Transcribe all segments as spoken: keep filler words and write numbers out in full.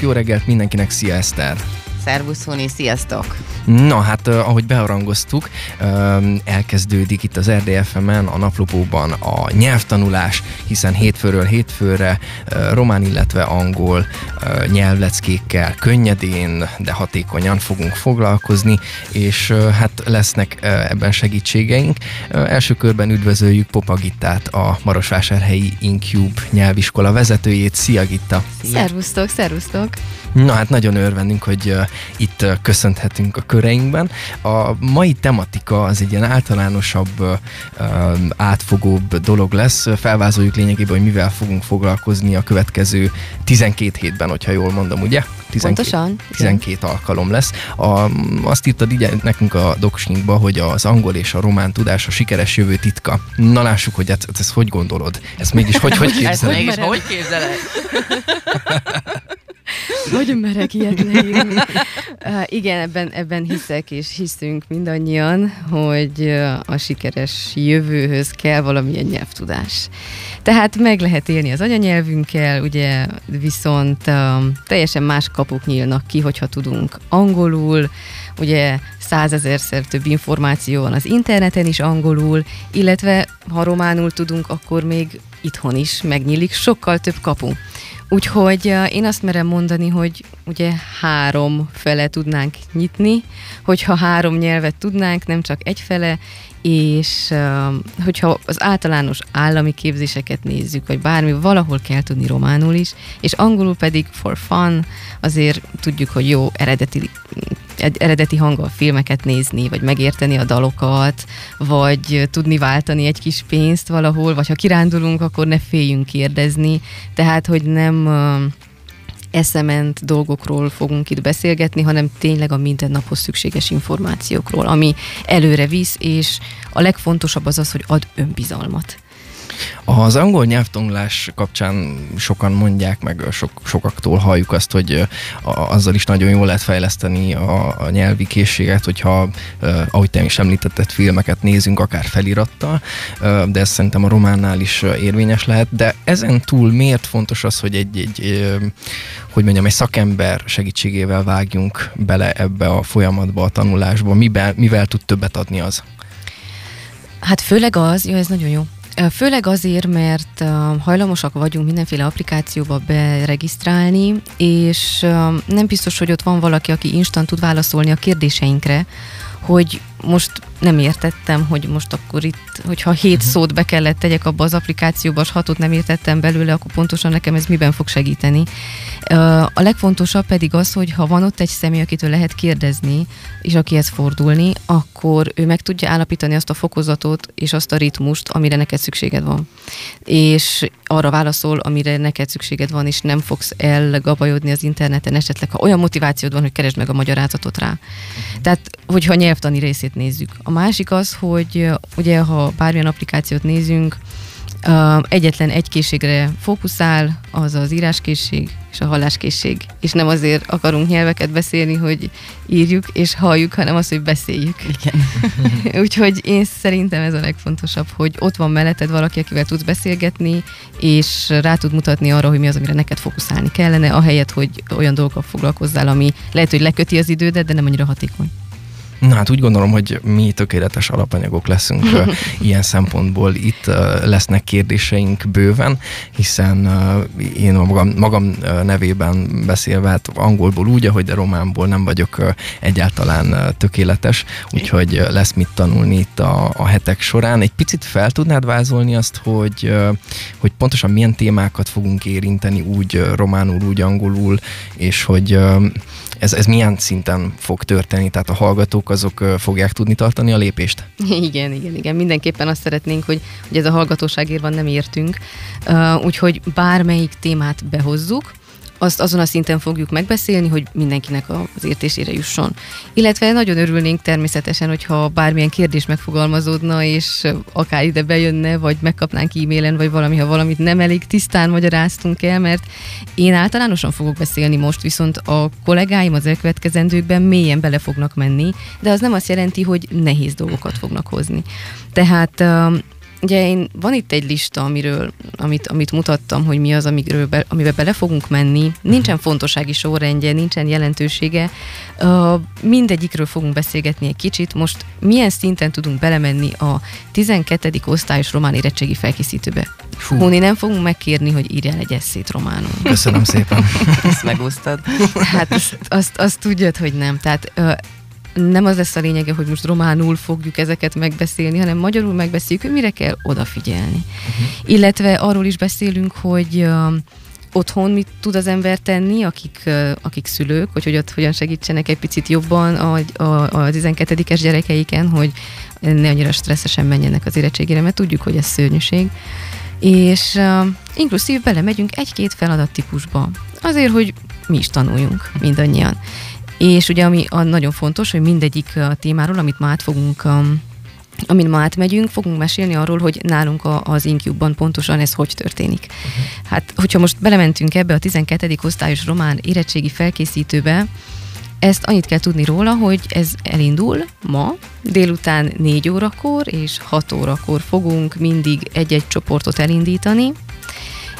Jó reggelt mindenkinek, szia Eszter! Szervusz Huni, sziasztok! Na hát, ahogy beharangoztuk, elkezdődik itt az er dé ef emen, a naplopóban a nyelvtanulás, hiszen hétfőről hétfőre román, illetve angol nyelvleckékkel könnyedén, de hatékonyan fogunk foglalkozni, és hát lesznek ebben segítségeink. Első körben üdvözöljük Popa Gittát, a Marosvásárhelyi InCube nyelviskola vezetőjét. Szia Gitta! Szervusztok, szervusztok! Na hát nagyon örvendünk, hogy itt köszönhetünk a köreinkben. A mai tematika az egy ilyen általánosabb, átfogóbb dolog lesz. Felvázoljuk lényegében, hogy mivel fogunk foglalkozni a következő tizenkét hétben, hogyha jól mondom, ugye? tizenkét, tizenkét alkalom lesz. A, azt írtad ugye nekünk a doksinkba, hogy az angol és a román tudás a sikeres jövő titka. Na lássuk, hogy ezt, ezt hogy gondolod? Ezt mégis hogy, hogy képzeled? Ezt mégis hogy képzeled? Hogy merek ilyet leírni? Uh, igen, ebben, ebben hiszek és hiszünk mindannyian, hogy a sikeres jövőhöz kell valamilyen nyelvtudás. Tehát meg lehet élni az anyanyelvünkkel, ugye viszont um, teljesen más kapuk nyílnak ki, hogyha tudunk angolul, ugye százezerszer több információ van az interneten is angolul, illetve ha románul tudunk, akkor még itthon is megnyílik sokkal több kapu. Úgyhogy én azt merem mondani, hogy ugye három fele tudnánk nyitni, hogyha három nyelvet tudnánk, nem csak egy fele, és hogyha az általános állami képzéseket nézzük, vagy bármi, valahol kell tudni románul is, és angolul pedig for fun, azért tudjuk, hogy jó eredeti, eredeti hanggal filmeket nézni, vagy megérteni a dalokat, vagy tudni váltani egy kis pénzt valahol, vagy ha kirándulunk, akkor ne féljünk kérdezni, tehát hogy nem eszement dolgokról fogunk itt beszélgetni, hanem tényleg a mindennaphoz szükséges információkról, ami előre visz, és a legfontosabb az az, hogy ad önbizalmat. Az angol nyelvtanulás kapcsán sokan mondják, meg sok, sokaktól halljuk azt, hogy a, azzal is nagyon jól lehet fejleszteni a, a nyelvi készséget, hogyha, eh, ahogy te is említetted, filmeket nézünk, akár felirattal, eh, de ez szerintem a románnál is érvényes lehet. De ezen túl miért fontos az, hogy egy, egy eh, hogy mondjam, egy szakember segítségével vágjunk bele ebbe a folyamatba, a tanulásba? Mivel, mivel tud többet adni az? Hát főleg az, jó, ez nagyon jó. Főleg azért, mert hajlamosak vagyunk mindenféle applikációba beregisztrálni, és nem biztos, hogy ott van valaki, aki instant tud válaszolni a kérdéseinkre, hogy most nem értettem, hogy most akkor itt, hogyha hét szót be kellett tegyek abba az applikációba, és hatot nem értettem belőle, akkor pontosan nekem ez miben fog segíteni. A legfontosabb pedig az, hogy ha van ott egy személy, akitől lehet kérdezni, és akihez fordulni, akkor ő meg tudja állapítani azt a fokozatot, és azt a ritmust, amire neked szükséged van. És arra válaszol, amire neked szükséged van, és nem fogsz elgabajodni az interneten esetleg, ha olyan motivációd van, hogy keresd meg a magyarázatot rá. Tehát, hogyha nyelvtani részét nézzük. A másik az, hogy ugye, ha bármilyen applikációt nézünk, egyetlen egy készségre fókuszál, az az íráskészség és a halláskészség. És nem azért akarunk nyelveket beszélni, hogy írjuk és halljuk, hanem az, hogy beszéljük. Igen. Úgyhogy én szerintem ez a legfontosabb, hogy ott van melletted valaki, akivel tudsz beszélgetni, és rá tud mutatni arra, hogy mi az, amire neked fókuszálni kellene, ahelyett, hogy olyan dolgokkal foglalkozzál, ami lehet, hogy leköti az idődet, de nem annyira hatékony. Na hát úgy gondolom, hogy mi tökéletes alapanyagok leszünk ilyen szempontból. Itt lesznek kérdéseink bőven, hiszen én magam, magam nevében beszélve, hát angolból úgy, ahogy de románból nem vagyok egyáltalán tökéletes, úgyhogy lesz mit tanulni itt a, a hetek során. Egy picit fel tudnád vázolni azt, hogy, hogy pontosan milyen témákat fogunk érinteni úgy románul, úgy angolul, és hogy ez, ez milyen szinten fog történni, tehát a hallgatók azok fogják tudni tartani a lépést? Igen, igen, igen. Mindenképpen azt szeretnénk, hogy, hogy ez a hallgatóságérban nem értünk. Uh, úgyhogy bármelyik témát behozzuk, azt azon a szinten fogjuk megbeszélni, hogy mindenkinek az értésére jusson. Illetve nagyon örülnénk természetesen, hogyha bármilyen kérdés megfogalmazódna, és akár ide bejönne, vagy megkapnánk e-mailen, vagy valami, ha valamit nem elég tisztán magyaráztunk el, mert én általánosan fogok beszélni most, viszont a kollégáim az elkövetkezendőkben mélyen bele fognak menni, de az nem azt jelenti, hogy nehéz dolgokat fognak hozni. Tehát Ugye én, van itt egy lista, amiről, amit, amit mutattam, hogy mi az, amiről be, amiben bele fogunk menni. Nincsen fontossági sorrendje, nincsen jelentősége. Uh, mindegyikről fogunk beszélgetni egy kicsit. Most milyen szinten tudunk belemenni a tizenkettedik osztályos román érettségi felkészítőbe? Fú. Hóni, nem fogunk megkérni, hogy írjál egy esszét románul. Köszönöm szépen. Ezt megosztad. Hát azt, azt, azt tudjad, hogy nem. Tehát... Uh, nem az lesz a lényege, hogy most románul fogjuk ezeket megbeszélni, hanem magyarul megbeszéljük, hogy mire kell odafigyelni. Uh-huh. Illetve arról is beszélünk, hogy uh, otthon mit tud az ember tenni, akik, uh, akik szülők, hogy, hogy ott hogyan segítsenek egy picit jobban a, a, a tizenkettedikes gyerekeiken, hogy ne annyira stresszesen menjenek az érettségére, mert tudjuk, hogy ez szörnyűség. És uh, inkluszív belemegyünk egy-két feladattípusba, azért, hogy mi is tanuljunk mindannyian. És ugye ami a nagyon fontos, hogy mindegyik a témáról, amit ma át fogunk, um, amin ma átmegyünk, fogunk mesélni arról, hogy nálunk a, az InCube-ban pontosan ez hogy történik. Uh-huh. Hát, hogyha most belementünk ebbe a tizenkettedik osztályos román érettségi felkészítőbe, ezt annyit kell tudni róla, hogy ez elindul ma, délután négy órakor és hat órakor fogunk mindig egy-egy csoportot elindítani,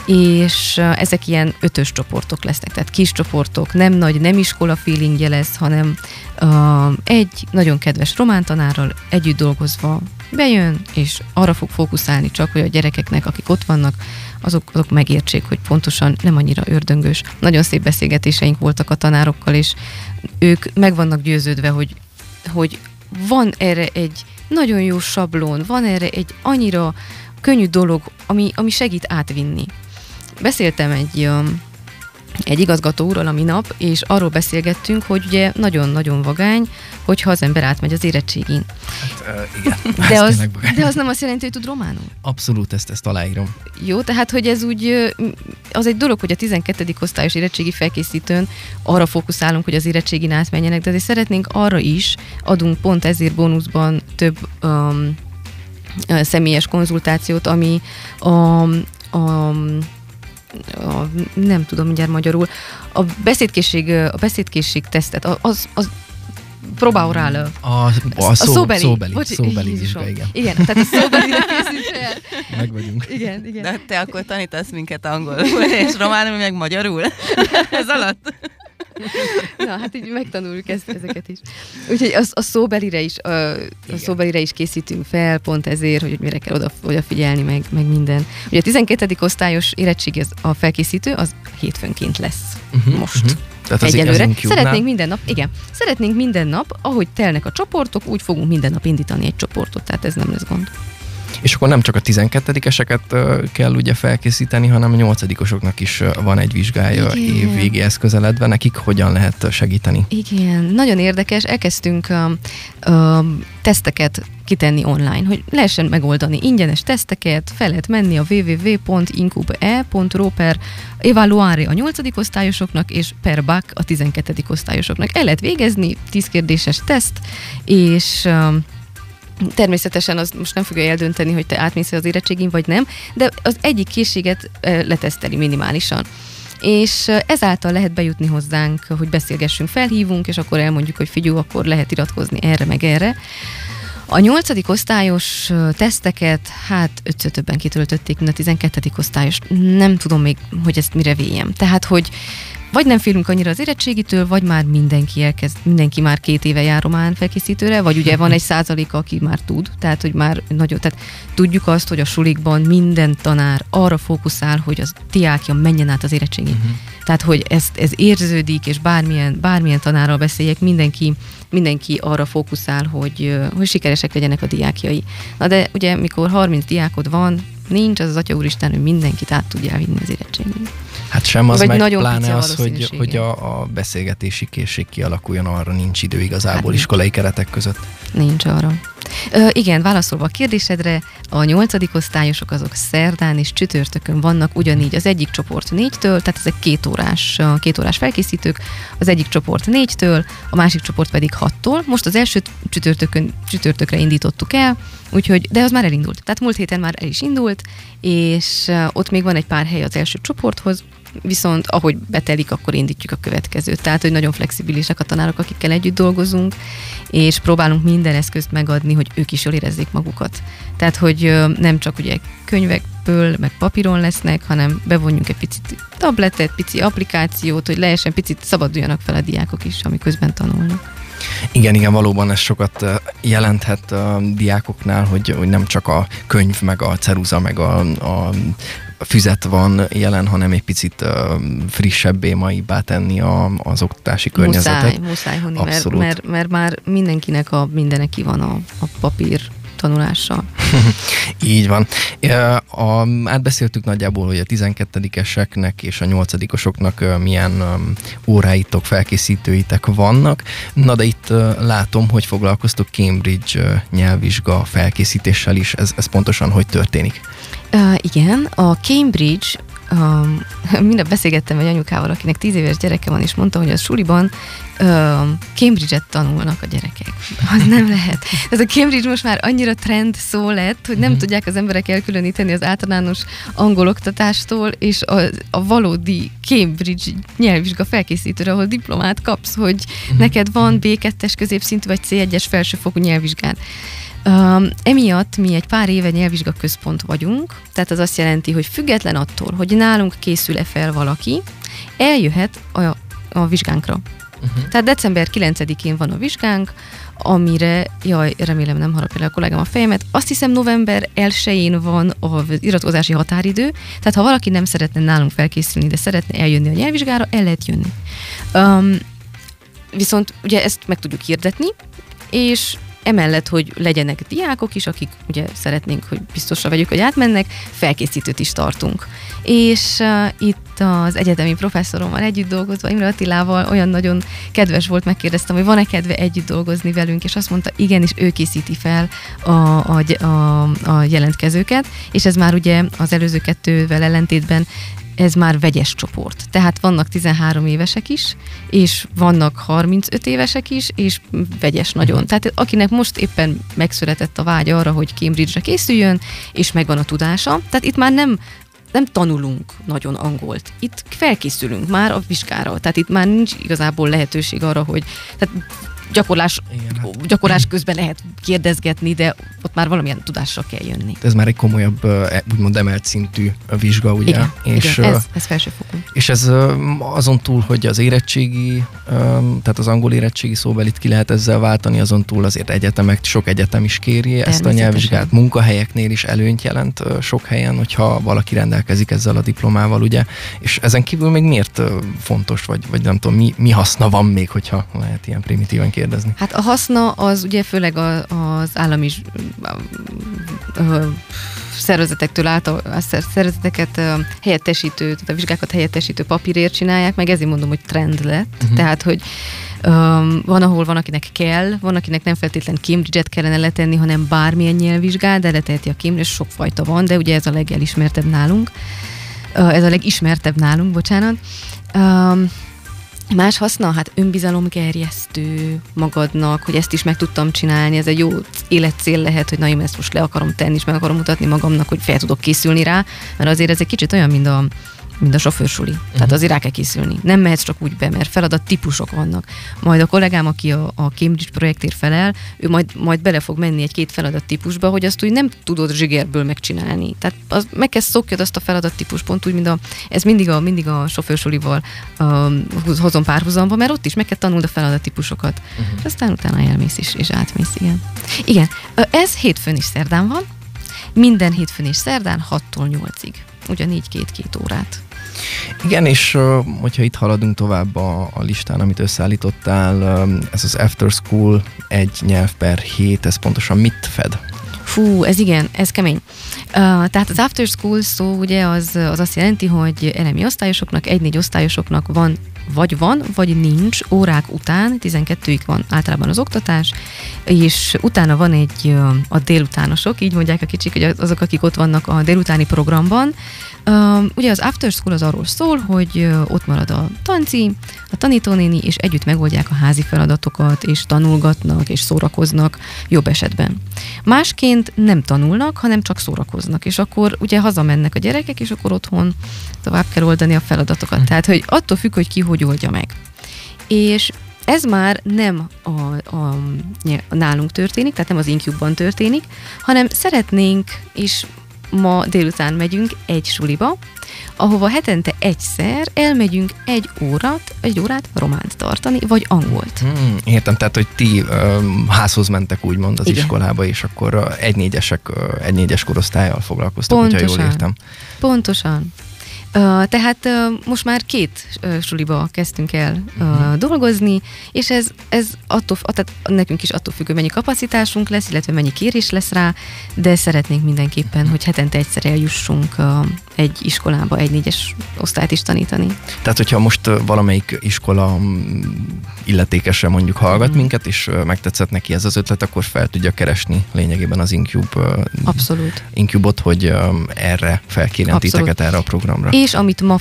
és ezek ilyen ötös csoportok lesznek, tehát kis csoportok, nem nagy, nem iskola feelingje lesz, hanem uh, egy nagyon kedves román tanárral együtt dolgozva bejön, és arra fog fókuszálni csak, hogy a gyerekeknek, akik ott vannak, azok, azok megértsék, hogy pontosan nem annyira ördöngös. Nagyon szép beszélgetéseink voltak a tanárokkal, és ők meg vannak győződve, hogy, hogy van erre egy nagyon jó sablon, van erre egy annyira könnyű dolog, ami, ami segít átvinni. Beszéltem egy, egy igazgató úrral a minap, és arról beszélgettünk, hogy ugye nagyon-nagyon vagány, hogyha az ember átmegy az érettségén. Hát, uh, igen. De, az, de az nem azt jelenti, hogy tud románul? Abszolút, ezt, ezt aláírom. Jó, tehát, hogy ez úgy, az egy dolog, hogy a tizenkettedik osztályos érettségi felkészítőn arra fókuszálunk, hogy az érettségén átmenjenek, de azért szeretnénk arra is, adunk pont ezért bónuszban több um, személyes konzultációt, ami a... a A, nem tudom mindjárt magyarul, a beszédkészség, a beszédkészség tesztet, az, az próbál rá a, a, a szó, szóbeli, szóbeli, Bocs, szóbeli vizsga, igen. Igen, tehát a szóbelire készíts el. Meg vagyunk. Igen, igen. De te akkor tanítasz minket angolul, és románul, meg magyarul. Ez alatt. Na, hát így megtanuljuk ezt, ezeket is. Úgyhogy a, a szóbelire is a, a szóbelire is készítünk fel, pont ezért, hogy mire kell oda, odafigyelni, meg, meg minden. Ugye a tizenkettedik osztályos érettségi az, a felkészítő, az hétfőnként lesz uh-huh, most. Uh-huh. Tehát egyelőre. Szeretnénk minden nap, igen, szeretnénk minden nap, ahogy telnek a csoportok, úgy fogunk minden nap indítani egy csoportot, tehát ez nem lesz gond. És akkor nem csak a tizenkettedikeseket kell ugye felkészíteni, hanem a nyolcadikosoknak is van egy vizsgája év végéhez közeledve, nekik hogyan lehet segíteni? Igen, nagyon érdekes, elkezdtünk um, um, teszteket kitenni online, hogy lehessen megoldani ingyenes teszteket, fel lehet menni a double-u double-u double-u pont incube pont e pont ro per evaluare a nyolcadik osztályosoknak, és per bac a tizenkettedik osztályosoknak. El lehet végezni, tíz kérdéses teszt, és... Um, természetesen az most nem fogja eldönteni, hogy te átmész az érettségén, vagy nem, de az egyik készséget leteszteli minimálisan. És ezáltal lehet bejutni hozzánk, hogy beszélgessünk, felhívunk, és akkor elmondjuk, hogy figyelj, akkor lehet iratkozni erre, meg erre. A nyolcadik osztályos teszteket, hát ötször többen kitöltötték, mint a tizenkettedik osztályos. Nem tudom még, hogy ezt mire véljem. Tehát, hogy vagy nem félünk annyira az érettségitől, vagy már mindenki elkezd, mindenki már két éve jár román felkészítőre, vagy ugye van egy százaléka, aki már tud, tehát hogy már nagyon, tehát tudjuk azt, hogy a sulikban minden tanár arra fókuszál, hogy az diákja menjen át az érettségén. Uh-huh. Tehát, hogy ezt, ez érződik, és bármilyen, bármilyen tanárral beszéljek, mindenki, mindenki arra fókuszál, hogy, hogy sikeresek legyenek a diákjai. Na de ugye, mikor harminc diákod van, nincs az az Atya Úristen, hogy mindenkit át tudjál vinni az érettségén. Hát sem az, vagy meg pláne az, hogy, hogy a, a beszélgetési készség kialakuljon, arra nincs idő igazából hát iskolai keretek között. Nincs arra. Ö, igen, válaszolva a kérdésedre, a nyolcadik osztályosok azok szerdán és csütörtökön vannak, ugyanígy az egyik csoport négytől, tehát ezek két órás, két órás felkészítők, az egyik csoport négytől, a másik csoport pedig hattól. Most az első csütörtökön, csütörtökre indítottuk el, úgyhogy, de az már elindult. Tehát múlt héten már el is indult, és ott még van egy pár hely az első csoporthoz, viszont ahogy betelik, akkor indítjuk a következőt. Tehát, hogy nagyon flexibilisek a tanárok, akikkel együtt dolgozunk, és próbálunk minden eszközt megadni, hogy ők is jól érezzék magukat. Tehát, hogy nem csak ugye könyvekből, meg papíron lesznek, hanem bevonjunk egy picit tabletet, pici applikációt, hogy lehessen picit szabaduljanak fel a diákok is, amiközben tanulnak. Igen, igen, valóban ez sokat jelenthet a diákoknál, hogy, hogy nem csak a könyv, meg a ceruza, meg a, a füzet van jelen, hanem egy picit frissebbé, maibbá tenni a, az oktatási környezetet. Muszáj, muszáj honni, mert, mert, mert már mindenkinek a mindenek ki van a, a papír tanulással. Így van. A, átbeszéltük nagyjából, hogy a tizenkettedik-eseknek és a nyolcadikosoknak milyen óráitok, felkészítőitek vannak. Na de itt látom, hogy foglalkoztok Cambridge nyelvvizsga felkészítéssel is. Ez, ez pontosan hogy történik? Uh, igen, a Cambridge um, mindjárt beszélgettem egy anyukával, akinek tíz éves gyereke van, és mondta, hogy a suliban Cambridge-et tanulnak a gyerekek. Az nem lehet. Ez a Cambridge most már annyira trend szó lett, hogy nem mm. tudják az emberek elkülöníteni az általános angol oktatástól, és a, a valódi Cambridge nyelvvizsga felkészítőre, ahol diplomát kapsz, hogy mm. neked van bé kettes középszintű vagy cé egyes felsőfokú nyelvvizsgád. Um, emiatt mi egy pár éve nyelvvizsgaközpont vagyunk, tehát az azt jelenti, hogy független attól, hogy nálunk készül-e fel valaki, eljöhet a, a vizsgánkra. Uh-huh. Tehát december kilencedikén van a vizsgánk, amire, jaj, remélem nem harapja le a kollégám a fejemet, azt hiszem november elsején van az iratkozási határidő, tehát ha valaki nem szeretne nálunk felkészülni, de szeretne eljönni a nyelvvizsgára, el lehet jönni. Um, viszont ugye ezt meg tudjuk hirdetni, és emellett, hogy legyenek diákok is, akik ugye szeretnénk, hogy biztosra vegyük, hogy átmennek, felkészítőt is tartunk. És uh, itt az egyetemi professzorommal együtt dolgozva, Imre Attilával olyan nagyon kedves volt, megkérdeztem, hogy van-e kedve együtt dolgozni velünk, és azt mondta, igen, és ő készíti fel a, a, a, a jelentkezőket, és ez már ugye az előző kettővel ellentétben ez már vegyes csoport. Tehát vannak tizenhárom évesek is, és vannak harmincöt évesek is, és vegyes nagyon. Tehát akinek most éppen megszületett a vágy arra, hogy Cambridge-re készüljön, és megvan a tudása, tehát itt már nem, nem tanulunk nagyon angolt. Itt felkészülünk már a vizsgára. Tehát itt már nincs igazából lehetőség arra, hogy... Tehát Gyakorlás, Igen, gyakorlás közben lehet kérdezgetni, de ott már valamilyen tudásra kell jönni. Ez már egy komolyabb, úgymond emelt szintű vizsga, ugye? Igen, és, igen, ez, ez felsőfokú. És ez azon túl, hogy az érettségi, tehát az angol érettségi szóbelit ki lehet ezzel váltani, azon túl azért egyetemek, sok egyetem is kéri ezt a nyelvvizsgát, munkahelyeknél is előnyt jelent sok helyen, hogyha valaki rendelkezik ezzel a diplomával, ugye? És ezen kívül még miért fontos, vagy, vagy nem tudom, mi, mi haszna van még, hogyha lehet ilyen primitíven kérdezni. Hát a haszna az ugye főleg a, az állami szervezetektől által, a szervezeteket helyettesítő, tehát a vizsgákat helyettesítő papírért csinálják, meg ezért mondom, hogy trend lett. Uh-huh. Tehát, hogy Um, van, ahol van, akinek kell, van, akinek nem feltétlen Cambridge-et kellene letenni, hanem bármilyen nyelvvizsgát, de leteheti a Cambridge, sokfajta van, de ugye ez a legelismertebb nálunk. Uh, ez a legismertebb nálunk, bocsánat. Um, Más haszna? Hát önbizalomgerjesztő magadnak, hogy ezt is meg tudtam csinálni, ez egy jó életcél lehet, hogy na, én ezt most le akarom tenni, és meg akarom mutatni magamnak, hogy fel tudok készülni rá, mert azért ez egy kicsit olyan, mint a, mint a sofőrsuli. Uh-huh. Tehát azért rá kell készülni. Nem mehetsz csak úgy be, mert feladat típusok vannak. Majd a kollégám, aki a, a Cambridge projektért felel, ő majd, majd bele fog menni egy-két feladat típusba, hogy azt úgy nem tudod zsigerből megcsinálni. Tehát az, meg kell szokjad azt a feladat típus, pont úgy, mint a, ez mindig a, mindig a sofőrsulival um, hozom párhuzamba, mert ott is meg kell tanulni a feladat típusokat. Uh-huh. Aztán utána elmész is, és átmész, igen. Igen, ez hétfőn is szerdán van. Minden hétfőn és szerdán hattól nyolcig. Ugyanígy két-két órát. Igen, és hogyha itt haladunk tovább a, a listán, amit összeállítottál, ez az After School egy nyelv per hét, ez pontosan mit fed? Fú, ez igen, ez kemény. Uh, tehát az After School szó ugye az, az azt jelenti, hogy elemi osztályosoknak, egy-négy osztályosoknak van vagy van, vagy nincs, órák után tizenkettőig van általában az oktatás, és utána van egy a délutánosok, így mondják a kicsik, hogy azok, akik ott vannak a délutáni programban. Ugye az after school az arról szól, hogy ott marad a tanci, a tanítónéni, és együtt megoldják a házi feladatokat, és tanulgatnak, és szórakoznak jobb esetben. Másként nem tanulnak, hanem csak szórakoznak, és akkor ugye hazamennek a gyerekek, és akkor otthon tovább kell oldani a feladatokat. Tehát, hogy attól függ, hogy ki hogy oldja meg. És ez már nem a, a, a nálunk történik, tehát nem az InCube-ban történik, hanem szeretnénk, és ma délután megyünk egy suliba, ahova hetente egyszer elmegyünk egy órát, egy órát románt tartani, vagy angolt. Hmm, értem, tehát, hogy ti um, házhoz mentek úgymond az Igen. iskolába, és akkor egynégyesek, egynégyes korosztályjal foglalkoztak, hogyha jól értem. Pontosan. Uh, tehát uh, most már két uh, suliba kezdtünk el uh, uh-huh. dolgozni, és ez, ez attól, tehát nekünk is attól függ, hogy mennyi kapacitásunk lesz, illetve mennyi kérés lesz rá, de szeretnénk mindenképpen, uh-huh. hogy hetente egyszer eljussunk uh, egy iskolába, egy négyes osztályt is tanítani. Tehát, hogyha most valamelyik iskola illetékesen mondjuk hallgat uh-huh. minket, és megtetszett neki ez az ötlet, akkor fel tudja keresni lényegében az InCube, Abszolút. InCube-ot, hogy erre felkérjen titeket erre a programra. És amit ma,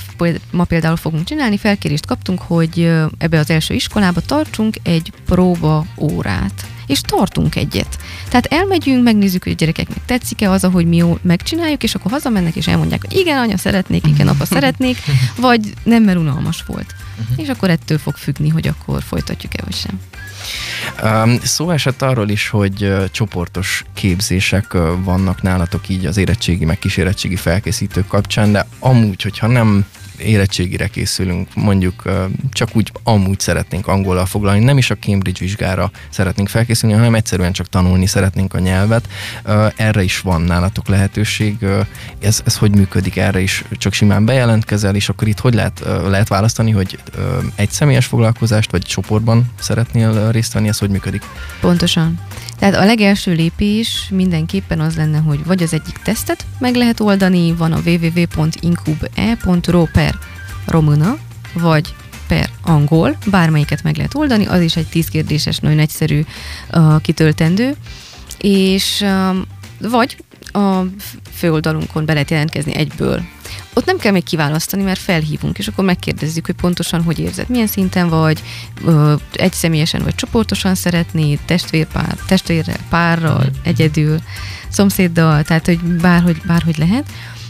ma például fogunk csinálni, felkérést kaptunk, hogy ebbe az első iskolába tartsunk egy próba órát. És tartunk egyet. Tehát elmegyünk, megnézzük, hogy a gyerekeknek tetszik-e az, ahogy mi megcsináljuk, és akkor hazamennek, és elmondják, hogy igen, anya, szeretnék, igen, apa, szeretnék, vagy nem, mert unalmas volt. Uh-huh. És akkor ettől fog függni, hogy akkor folytatjuk-e, vagy sem. Um, szó esett arról is, hogy uh, csoportos képzések uh, vannak nálatok így az érettségi, meg kísérettségi felkészítők kapcsán, de amúgy, hogyha nem érettségire készülünk, mondjuk uh, csak úgy amúgy szeretnénk angollal foglalni, nem is a Cambridge vizsgára szeretnénk felkészülni, hanem egyszerűen csak tanulni szeretnénk a nyelvet. Uh, erre is van nálatok lehetőség. Uh, ez, ez hogy működik? Erre is csak simán bejelentkezel, és akkor itt hogy lehet, uh, lehet választani, hogy uh, egy személyes foglalkozást, vagy csoportban szeretnél uh, részt venni? Ez hogy működik? Pontosan. Tehát a legelső lépés mindenképpen az lenne, hogy vagy az egyik tesztet meg lehet oldani, van a double-u double-u double-u pont incube e pont ro per romana, vagy per angol, bármelyiket meg lehet oldani, az is egy tíz kérdéses, nagyon egyszerű uh, kitöltendő, és um, vagy a főoldalunkon be lehet jelentkezni egyből. Ott nem kell még kiválasztani, mert felhívunk, és akkor megkérdezzük, hogy pontosan hogy érzed, milyen szinten vagy, ö, egyszemélyesen vagy csoportosan szeretnéd, testvérpár, testvérrel, párral, egyedül, szomszéddal, tehát hogy bárhogy, bárhogy lehet.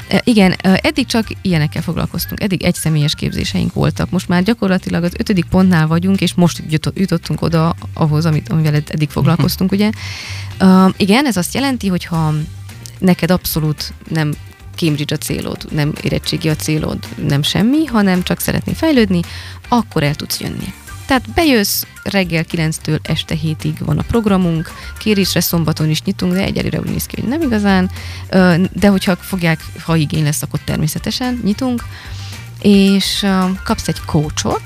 E, igen, eddig csak ilyenekkel foglalkoztunk, eddig egyszemélyes képzéseink voltak. Most már gyakorlatilag az ötödik pontnál vagyunk, és most jutottunk oda ahhoz, amit, amivel eddig foglalkoztunk, ugye. E, igen, ez azt jelenti, hogyha neked abszolút nem Cambridge a célod, nem érettségi a célod, nem semmi, hanem csak szeretnél fejlődni, akkor el tudsz jönni. Tehát bejössz, reggel kilenctől este hétig van a programunk, kérésre szombaton is nyitunk, de egyelőre úgy néz ki, hogy nem igazán, de hogyha fogják, ha igény lesz, akkor természetesen nyitunk, és kapsz egy coachot,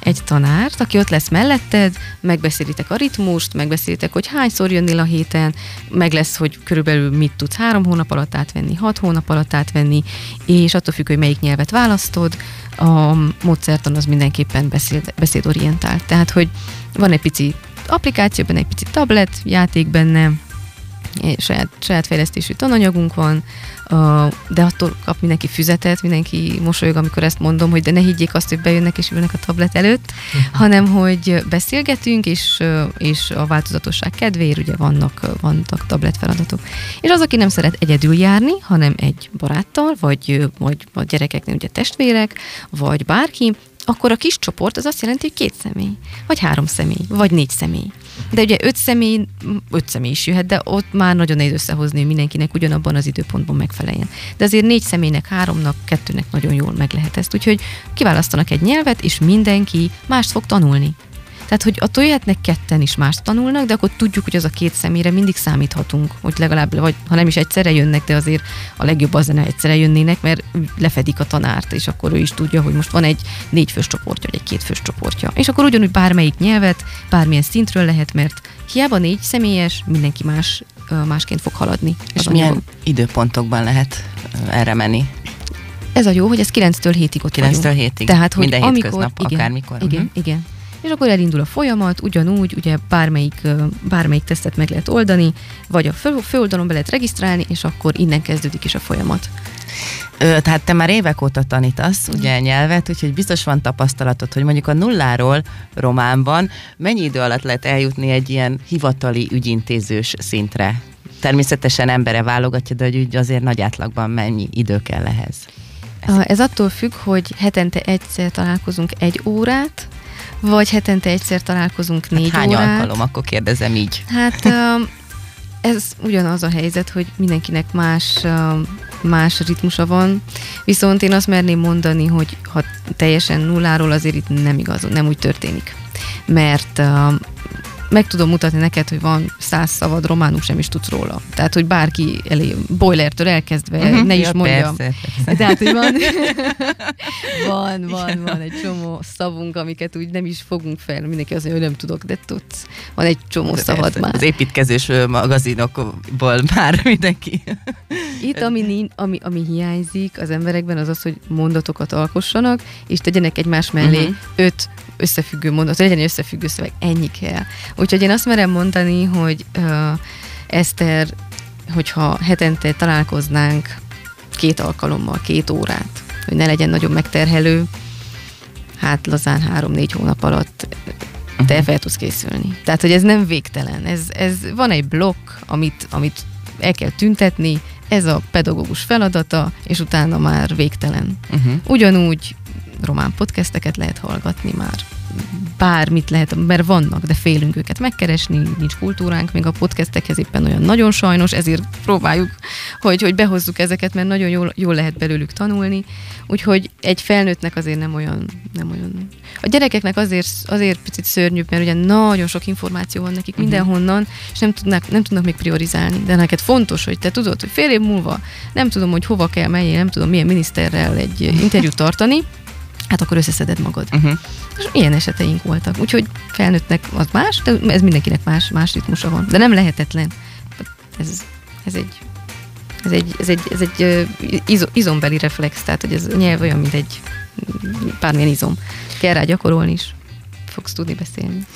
egy tanárt, aki ott lesz melletted, megbeszélitek a ritmust, megbeszélitek, hogy hányszor jönnél a héten, meg lesz, hogy körülbelül mit tudsz három hónap alatt átvenni, hat hónap alatt átvenni, és attól függ, hogy melyik nyelvet választod, a módszertan az mindenképpen beszéd, beszédorientált. Tehát, hogy van egy pici applikáció benne, egy pici tablet, játék benne, saját, saját fejlesztésű tananyagunk van, de attól kap mindenki füzetet, mindenki mosolyog, amikor ezt mondom, hogy de ne higgyék azt, hogy bejönnek és ülnek a tablet előtt, hanem hogy beszélgetünk, és, és a változatosság kedvéért ugye vannak, vannak tabletfeladatok. És az, aki nem szeret egyedül járni, hanem egy baráttal, vagy, vagy a gyerekeknél ugye testvérek, vagy bárki, akkor a kis csoport az azt jelenti, hogy két személy, vagy három személy, vagy négy személy. De ugye öt személy, öt személy is jöhet, de ott már nagyon nehéz összehozni, hogy mindenkinek ugyanabban az időpontban megfeleljen. De azért négy személynek, háromnak, kettőnek nagyon jól meg lehet ezt. Úgyhogy kiválasztanak egy nyelvet, és mindenki mást fog tanulni. Tehát, hogy attól jöhetnek ketten is mást tanulnak, de akkor tudjuk, hogy az a két személyre mindig számíthatunk, hogy legalább, vagy ha nem is egyszerre jönnek, de azért a legjobb az, ha egyszerre jönnének, mert lefedik a tanárt, és akkor ő is tudja, hogy most van egy négyfős csoportja, vagy egy kétfős csoportja. És akkor ugyanúgy bármelyik nyelvet, bármilyen szintről lehet, mert hiába négy személyes, mindenki más, másként fog haladni. És milyen anyagok. Időpontokban lehet erre menni? ez a jó, hogy ez kilenctől hétig ott vagyunk. kilenctől hétig. Tehát, hogy minden hétköznap, akármikor. Igen, igen, igen. És akkor elindul a folyamat, ugyanúgy, ugye bármelyik, bármelyik tesztet meg lehet oldani, vagy a fő, főoldalon be lehet regisztrálni, és akkor innen kezdődik is a folyamat. Ö, tehát te már évek óta tanítasz, ugye, nyelvet, úgyhogy biztos van tapasztalatod, hogy mondjuk a nulláról románban mennyi idő alatt lehet eljutni egy ilyen hivatali ügyintézős szintre? Természetesen embere válogatja, de hogy úgy azért nagy átlagban mennyi idő kell ehhez? Ez, ez attól függ, hogy hetente egyszer találkozunk egy órát, vagy hetente egyszer találkozunk négy hát hány órát. Hány alkalom, akkor kérdezem így. Hát ez ugyanaz a helyzet, hogy mindenkinek más, más ritmusa van, viszont én azt merném mondani, hogy ha teljesen nulláról, azért itt nem igaz, nem úgy történik. Mert meg tudom mutatni neked, hogy van száz szavad, románul sem is tudsz róla. Tehát, hogy bárki elé, boilertől elkezdve, uh-huh, ne is ja, mondjam. Persze, persze. Tehát, hogy van, van, van, van egy csomó szavunk, amiket úgy nem is fogunk fel. Mindenki azt mondja, hogy nem tudok, de tudsz. Van egy csomó szavad már. Az építkezős magazinokból már mindenki. Itt, ami, ami, ami hiányzik az emberekben, az az, hogy mondatokat alkossanak, és tegyenek egymás mellé uh-huh. öt összefüggő mondat, legyen összefüggő szöveg, ennyi kell. Úgyhogy én azt merem mondani, hogy uh, Eszter, hogyha hetente találkoznánk két alkalommal, két órát, hogy ne legyen nagyon megterhelő, hát lazán három-négy hónap alatt te uh-huh. fel tudsz készülni. Tehát, hogy ez nem végtelen. Ez, ez van egy blokk, amit, amit el kell tüntetni, ez a pedagógus feladata, és utána már végtelen. Uh-huh. Ugyanúgy román podcasteket lehet hallgatni már. Bármit lehet, mert vannak, de félünk őket megkeresni, nincs kultúránk még a podcastekhez éppen olyan nagyon sajnos, ezért próbáljuk, hogy, hogy behozzuk ezeket, mert nagyon jól, jól lehet belőlük tanulni. Úgyhogy egy felnőttnek azért nem olyan... Nem olyan. A gyerekeknek azért, azért picit szörnyűbb, mert ugye nagyon sok információ van nekik mindenhonnan, és nem tudnak, nem tudnak még priorizálni. De neked fontos, hogy te tudod, hogy fél év múlva nem tudom, hogy hova kell menni, nem tudom, milyen miniszterrel egy interjút tartani, hát akkor összeszeded magad. Uh-huh. És ilyen eseteink voltak. Úgyhogy felnőttnek az más, de ez mindenkinek más, más ritmusa van. De nem lehetetlen. Ez, ez egy, ez egy, ez egy, ez egy izo, izombeli reflex, tehát hogy ez nyelv olyan, mint egy pármilyen izom. Kell rá gyakorolni is. Fogsz tudni beszélni.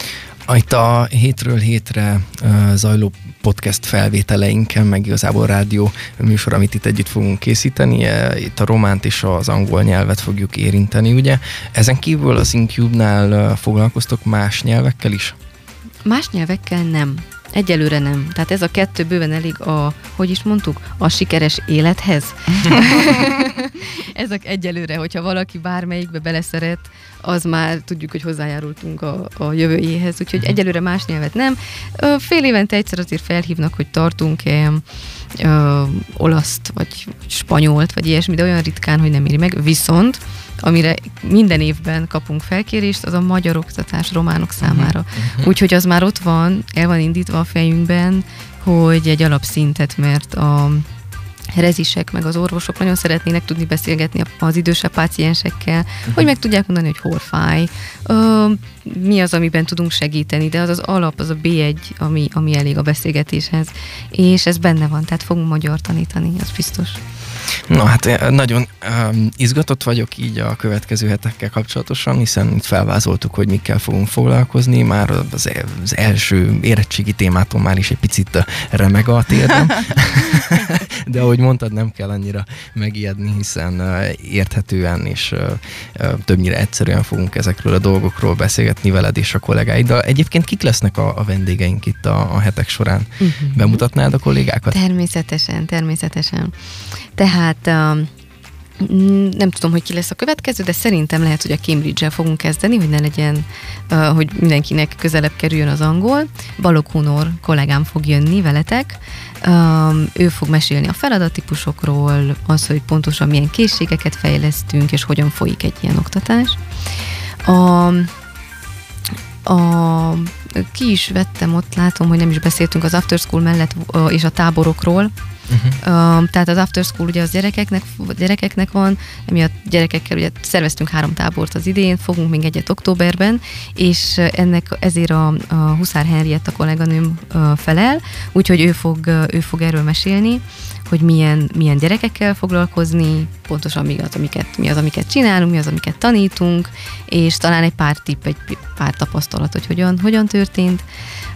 Itt a hétről hétre uh, zajló podcast felvételeinken, meg igazából rádió műsor, amit itt együtt fogunk készíteni, uh, itt a románt és az angol nyelvet fogjuk érinteni, ugye? Ezen kívül az InCube-nál uh, foglalkoztok más nyelvekkel is? Más nyelvekkel nem. Egyelőre nem. Tehát ez a kettő bőven elég a, hogy is mondtuk, a sikeres élethez. Ezek egyelőre, hogyha valaki bármelyikbe beleszeret, az már tudjuk, hogy hozzájárultunk a, a jövőjéhez, úgyhogy egyelőre más nyelvet nem. Fél évente egyszer azért felhívnak, hogy tartunk-e ö, olaszt, vagy spanyolt, vagy ilyesmi, de olyan ritkán, hogy nem éri meg. Viszont, amire minden évben kapunk felkérést, az a magyar oktatás románok számára. Úgyhogy az már ott van, el van indítva a fejünkben, hogy egy alapszintet, mert a rezisek, meg az orvosok nagyon szeretnének tudni beszélgetni az idősebb páciensekkel, uh-huh. hogy meg tudják mondani, hogy hol fáj, ö, mi az, amiben tudunk segíteni, de az az alap, az a bé egy, ami, ami elég a beszélgetéshez, és ez benne van, tehát fogunk magyar tanítani, az biztos. Na hát nagyon um, izgatott vagyok így a következő hetekkel kapcsolatosan, hiszen itt felvázoltuk, hogy mikkel fogunk foglalkozni, már az, az első érettségi témától már is egy picit remeg a térdem, de ahogy mondtad, nem kell annyira megijedni, hiszen uh, érthetően és uh, uh, többnyire egyszerűen fogunk ezekről a dolgokról beszélgetni veled és a kollégáiddal. Egyébként kik lesznek a, a vendégeink itt a, a hetek során? Uh-huh. Bemutatnád a kollégákat? Természetesen, természetesen. Tehát Hát nem tudom, hogy ki lesz a következő, de szerintem lehet, hogy a Cambridge-el fogunk kezdeni, hogy ne legyen, hogy mindenkinek közelebb kerüljön az angol. Balogh Hunor kollégám fog jönni veletek. Ő fog mesélni a feladattípusokról, az, hogy pontosan milyen készségeket fejlesztünk, és hogyan folyik egy ilyen oktatás. A... A, ki is vettem, ott látom, hogy nem is beszéltünk az after school mellett és a táborokról, Uh-huh. Um, tehát az after school ugye az gyerekeknek, gyerekeknek van, emiatt gyerekekkel ugye szerveztünk három tábort az idén, fogunk még egyet októberben, és ennek ezért a, a Huszár Henriett a kolléganőm felel, úgyhogy ő fog, ő fog erről mesélni, hogy milyen, milyen gyerekekkel foglalkozni, pontosan mi az, amiket, mi az, amiket csinálunk, mi az, amiket tanítunk, és talán egy pár tipp, egy pár tapasztalat, hogy hogyan, hogyan történt.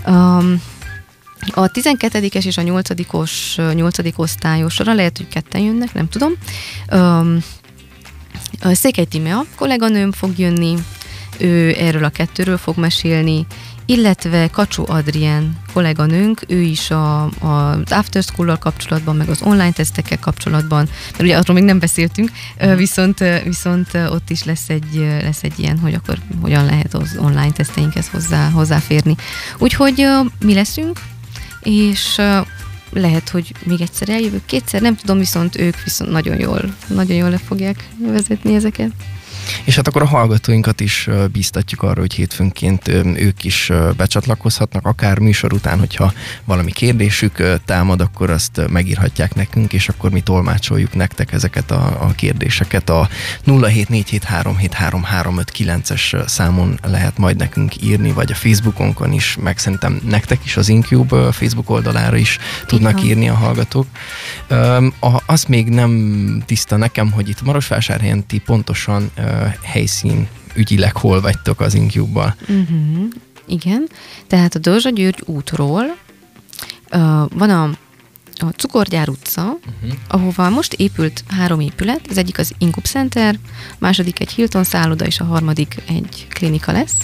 Um, A tizenkettedikes és a nyolcadik osztályosra, lehet, hogy ketten jönnek, nem tudom. A Székely Tímea kolléganőm fog jönni, ő erről a kettőről fog mesélni, illetve Kacso Adrián kolléganőnk, ő is a, a, az after school-al kapcsolatban, meg az online tesztekkel kapcsolatban, mert ugye arról még nem beszéltünk, viszont, viszont ott is lesz egy, lesz egy ilyen, hogy akkor hogyan lehet az online teszteinkhez hozzá, hozzáférni. Úgyhogy mi leszünk, és lehet, hogy még egyszer eljövök, kétszer, nem tudom, viszont ők viszont nagyon jól, nagyon jól le fogják vezetni ezeket. És hát akkor a hallgatóinkat is bíztatjuk arra, hogy hétfőnként ők is becsatlakozhatnak, akár műsor után, hogyha valami kérdésük támad, akkor azt megírhatják nekünk, és akkor mi tolmácsoljuk nektek ezeket a, a kérdéseket. A nulla hét négy hét három hét három három öt kilences számon lehet majd nekünk írni, vagy a Facebookonkon is, meg szerintem nektek is az InCube Facebook oldalára is tudnak Igen. írni a hallgatók. Azt még nem tiszta nekem, hogy itt Marosvásárhelyen ti pontosan helyszín ügyileg hol vagytok az InCube-bal. Uh-huh. Igen, tehát a Dózsa György útról uh, van a, a Cukorgyár utca, uh-huh. ahova most épült három épület, az egyik az InCube Center, második egy Hilton szálloda, és a harmadik egy klinika lesz,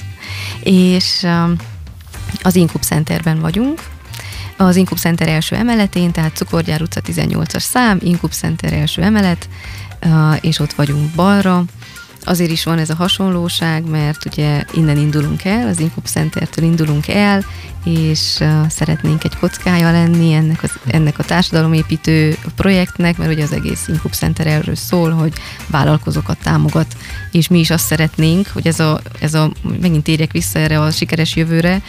és uh, az InCube Centerben vagyunk, az InCube Center első emeletén, tehát Cukorgyár utca tizennyolcas szám, InCube Center első emelet, uh, és ott vagyunk balra. Azért is van ez a hasonlóság, mert ugye innen indulunk el, az InCube Centertől indulunk el, és uh, szeretnénk egy kockája lenni ennek, az, ennek a társadalomépítő projektnek, mert ugye az egész InCube Center erről szól, hogy vállalkozókat támogat, és mi is azt szeretnénk, hogy ez a, ez a megint térjek vissza erre a sikeres jövőre,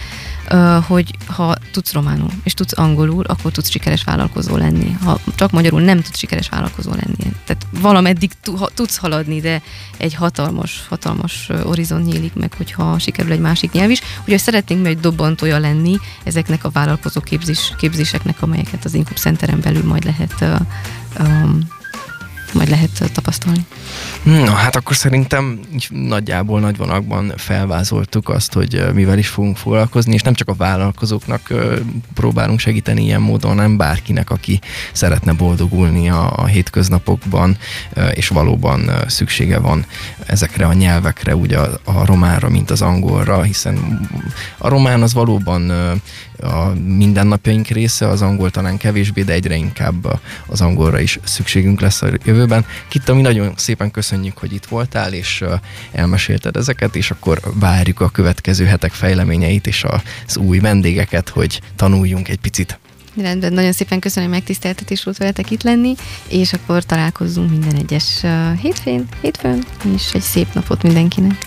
uh, hogy ha tudsz románul, és tudsz angolul, akkor tudsz sikeres vállalkozó lenni. Ha csak magyarul nem tudsz sikeres vállalkozó lenni. Tehát valameddig tudsz haladni, de egy hatalmas, hatalmas horizont nyílik meg, hogyha sikerül egy másik nyelv is. Úgyhogy szeretnénk meg egy dobbantója lenni ezeknek a vállalkozó képzés, képzéseknek, amelyeket az InCube Centeren belül majd lehet um, majd lehet tapasztalni. Na, hát akkor szerintem nagyjából nagy vonalakban felvázoltuk azt, hogy mivel is fogunk foglalkozni, és nem csak a vállalkozóknak próbálunk segíteni ilyen módon, hanem bárkinek, aki szeretne boldogulni a, a hétköznapokban, és valóban szüksége van ezekre a nyelvekre, úgy a, a románra, mint az angolra, hiszen a román az valóban a mindennapjaink része, az angol talán kevésbé, de egyre inkább az angolra is szükségünk lesz a jövőben. Gitta, mi nagyon szépen köszönjük, hogy itt voltál, és elmesélted ezeket, és akkor várjuk a következő hetek fejleményeit, és az új vendégeket, hogy tanuljunk egy picit. Rendben, nagyon szépen köszönöm, hogy megtiszteltetés volt veletek itt lenni, és akkor találkozzunk minden egyes hétfőn, hétfőn, és egy szép napot mindenkinek.